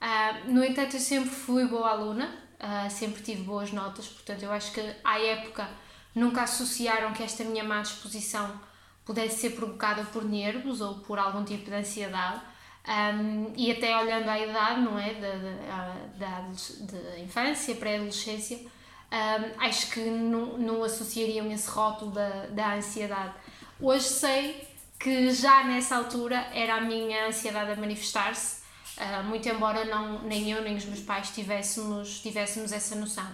Uh, no entanto, eu sempre fui boa aluna, uh, sempre tive boas notas, portanto eu acho que à época nunca associaram que esta minha má disposição pudesse ser provocada por nervos ou por algum tipo de ansiedade, um, e até olhando à idade, não é, da, da, da infância, pré-adolescência, um, acho que não, não associariam esse rótulo da, da ansiedade. Hoje sei que já nessa altura era a minha ansiedade a manifestar-se, uh, muito embora não, nem eu nem os meus pais tivéssemos, tivéssemos essa noção.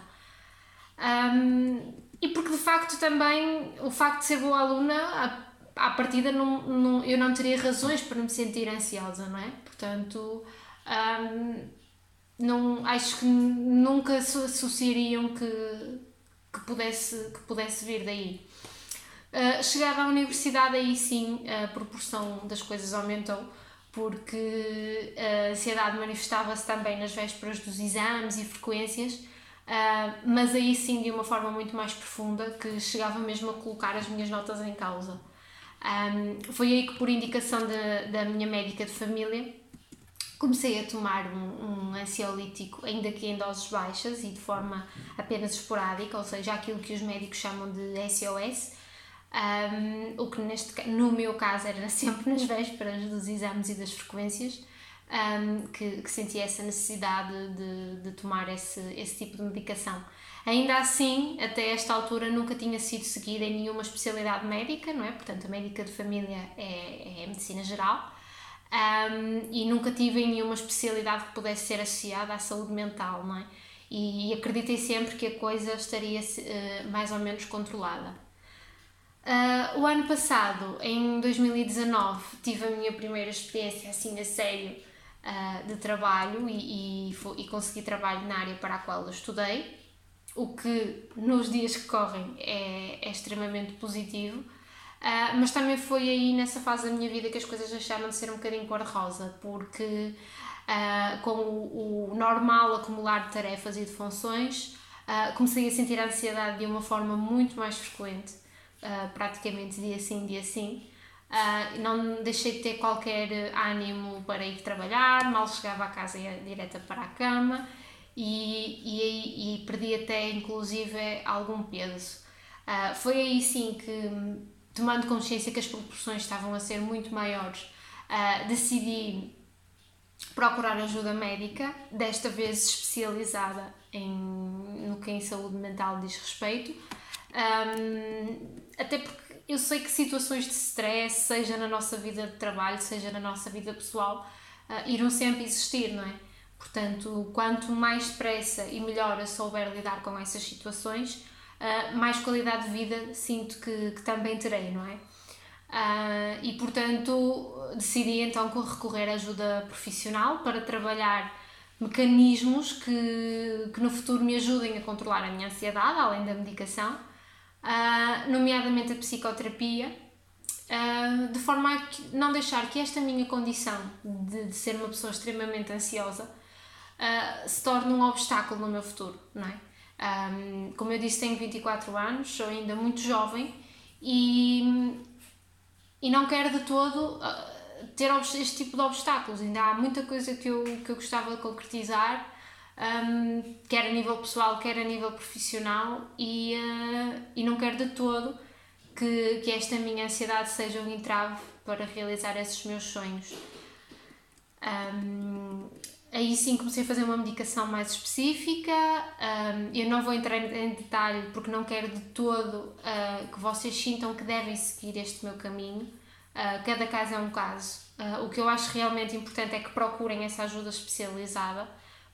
Um, e porque de facto também o facto de ser boa aluna, a, à partida não, não, eu não teria razões para me sentir ansiosa, não é? Portanto, hum, não, acho que nunca associariam que, que, pudesse, que pudesse vir daí. Uh, chegada à universidade, aí sim a proporção das coisas aumentou, porque a ansiedade manifestava-se também nas vésperas dos exames e frequências, uh, mas aí sim de uma forma muito mais profunda, que chegava mesmo a colocar as minhas notas em causa. Um, foi aí que, por indicação de, da minha médica de família, comecei a tomar um, um ansiolítico, ainda que em doses baixas e de forma apenas esporádica, ou seja, aquilo que os médicos chamam de S O S, um, o que neste, no meu caso era sempre nas vésperas dos exames e das frequências, um, que, que sentia essa necessidade de, de tomar esse, esse tipo de medicação. Ainda assim, até esta altura nunca tinha sido seguida em nenhuma especialidade médica, não é? Portanto, a médica de família é, é medicina geral, um, e nunca tive em nenhuma especialidade que pudesse ser associada à saúde mental, não é? E, e acreditei sempre que a coisa estaria uh, mais ou menos controlada. Uh, o ano passado, em dois mil e dezanove, tive a minha primeira experiência assim a sério uh, de trabalho e, e, e consegui trabalho na área para a qual eu estudei, o que nos dias que correm é, é extremamente positivo, uh, mas também foi aí nessa fase da minha vida que as coisas deixaram de ser um bocadinho cor-de-rosa, porque uh, com o, o normal acumular de tarefas e de funções, uh, comecei a sentir a ansiedade de uma forma muito mais frequente, uh, praticamente dia sim, dia sim. Uh, não deixei de ter qualquer ânimo para ir trabalhar, mal chegava a casa e ia direta para a cama, E, e, e perdi até inclusive algum peso. Uh, foi aí sim que, tomando consciência que as proporções estavam a ser muito maiores, uh, decidi procurar ajuda médica, desta vez especializada em, no que em saúde mental diz respeito, um, até porque eu sei que situações de stress, seja na nossa vida de trabalho, seja na nossa vida pessoal, uh, irão sempre existir, não é? Portanto, quanto mais depressa e melhor eu souber lidar com essas situações, mais qualidade de vida sinto que, que também terei, não é? E, portanto, decidi então recorrer à ajuda profissional para trabalhar mecanismos que, que no futuro me ajudem a controlar a minha ansiedade, além da medicação, uh, nomeadamente a psicoterapia, uh, de forma a que não deixar que esta minha condição de, de ser uma pessoa extremamente ansiosa uh, se torne um obstáculo no meu futuro, não é? Um, como eu disse, tenho vinte e quatro anos, sou ainda muito jovem e, e não quero de todo uh, ter este tipo de obstáculos. Ainda há muita coisa que eu, que eu gostava de concretizar, um, quer a nível pessoal, quer a nível profissional, e, uh, e não quero de todo que, que esta minha ansiedade seja um entrave para realizar esses meus sonhos. Um, Aí sim comecei a fazer uma medicação mais específica. Eu não vou entrar em detalhe porque não quero de todo que vocês sintam que devem seguir este meu caminho. Cada caso é um caso. O que eu acho realmente importante é que procurem essa ajuda especializada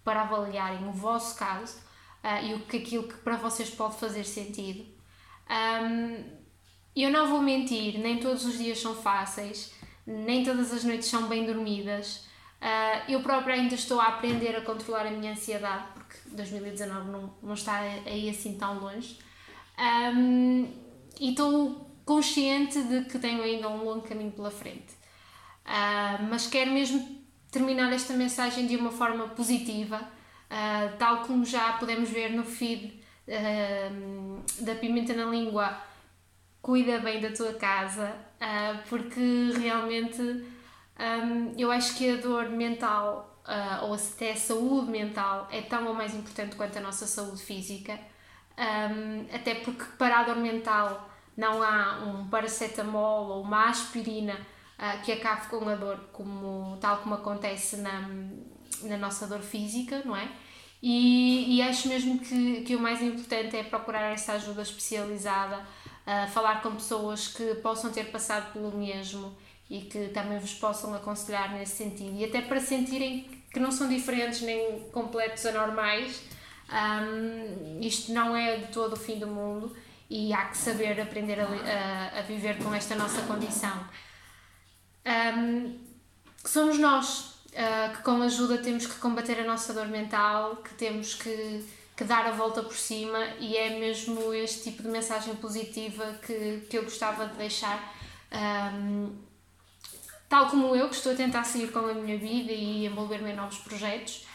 para avaliarem o vosso caso e aquilo que para vocês pode fazer sentido. Eu não vou mentir, nem todos os dias são fáceis, nem todas as noites são bem dormidas. Uh, eu própria ainda estou a aprender a controlar a minha ansiedade, porque dois mil e dezanove não, não está aí assim tão longe, um, e estou consciente de que tenho ainda um longo caminho pela frente, uh, mas quero mesmo terminar esta mensagem de uma forma positiva, uh, tal como já podemos ver no feed uh, da Pimenta na Língua. Cuida bem da tua casa, uh, porque realmente Um, eu acho que a dor mental, uh, ou até a saúde mental, é tão ou mais importante quanto a nossa saúde física, um, até porque para a dor mental não há um paracetamol ou uma aspirina uh, que acabe com a dor, como, tal como acontece na, na nossa dor física, não é? E, e acho mesmo que, que o mais importante é procurar essa ajuda especializada, uh, falar com pessoas que possam ter passado pelo mesmo e que também vos possam aconselhar nesse sentido, e até para sentirem que não são diferentes nem completos anormais. Um, isto não é de todo o fim do mundo e há que saber aprender a, a, a viver com esta nossa condição. Um, somos nós uh, que com ajuda temos que combater a nossa dor mental, que temos que, que dar a volta por cima, e é mesmo este tipo de mensagem positiva que, que eu gostava de deixar. Um, Tal como eu, que estou a tentar seguir com a minha vida e envolver-me em novos projetos,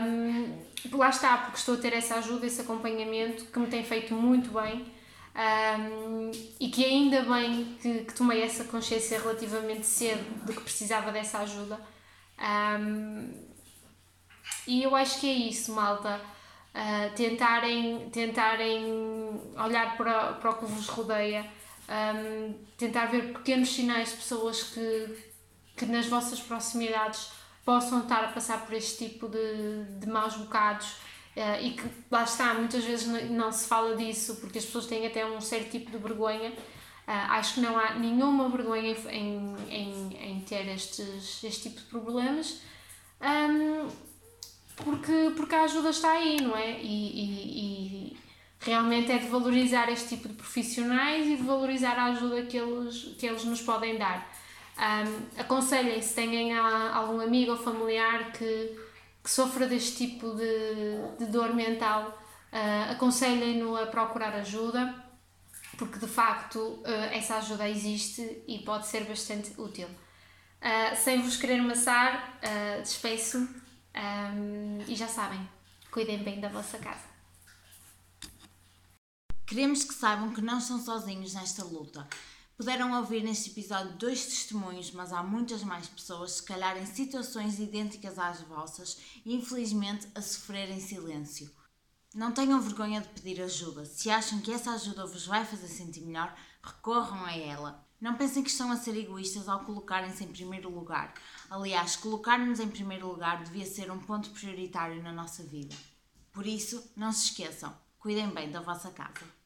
um, lá está, porque estou a ter essa ajuda, esse acompanhamento que me tem feito muito bem, um, e que ainda bem que, que tomei essa consciência relativamente cedo de que precisava dessa ajuda. Um, e eu acho que é isso, malta, uh, tentarem, tentarem olhar para, para o que vos rodeia, Um, tentar ver pequenos sinais de pessoas que, que nas vossas proximidades possam estar a passar por este tipo de, de maus bocados, uh, e que, lá está, muitas vezes não, não se fala disso porque as pessoas têm até um certo tipo de vergonha. Uh, acho que não há nenhuma vergonha em, em, em ter estes, este tipo de problemas, um, porque, porque a ajuda está aí, não é? E, e, e, realmente é de valorizar este tipo de profissionais e de valorizar a ajuda que eles, que eles nos podem dar. Um, aconselhem, se têm algum amigo ou familiar que, que sofra deste tipo de, de dor mental, uh, aconselhem-no a procurar ajuda, porque de facto uh, essa ajuda existe e pode ser bastante útil. Uh, sem vos querer amassar, uh, despeço-me, um, e já sabem, cuidem bem da vossa casa. Queremos que saibam que não estão sozinhos nesta luta. Puderam ouvir neste episódio dois testemunhos, mas há muitas mais pessoas, se calhar em situações idênticas às vossas e, infelizmente, a sofrer em silêncio. Não tenham vergonha de pedir ajuda. Se acham que essa ajuda vos vai fazer sentir melhor, recorram a ela. Não pensem que estão a ser egoístas ao colocarem-se em primeiro lugar. Aliás, colocar-nos em primeiro lugar devia ser um ponto prioritário na nossa vida. Por isso, não se esqueçam, cuidem bem da vossa casa.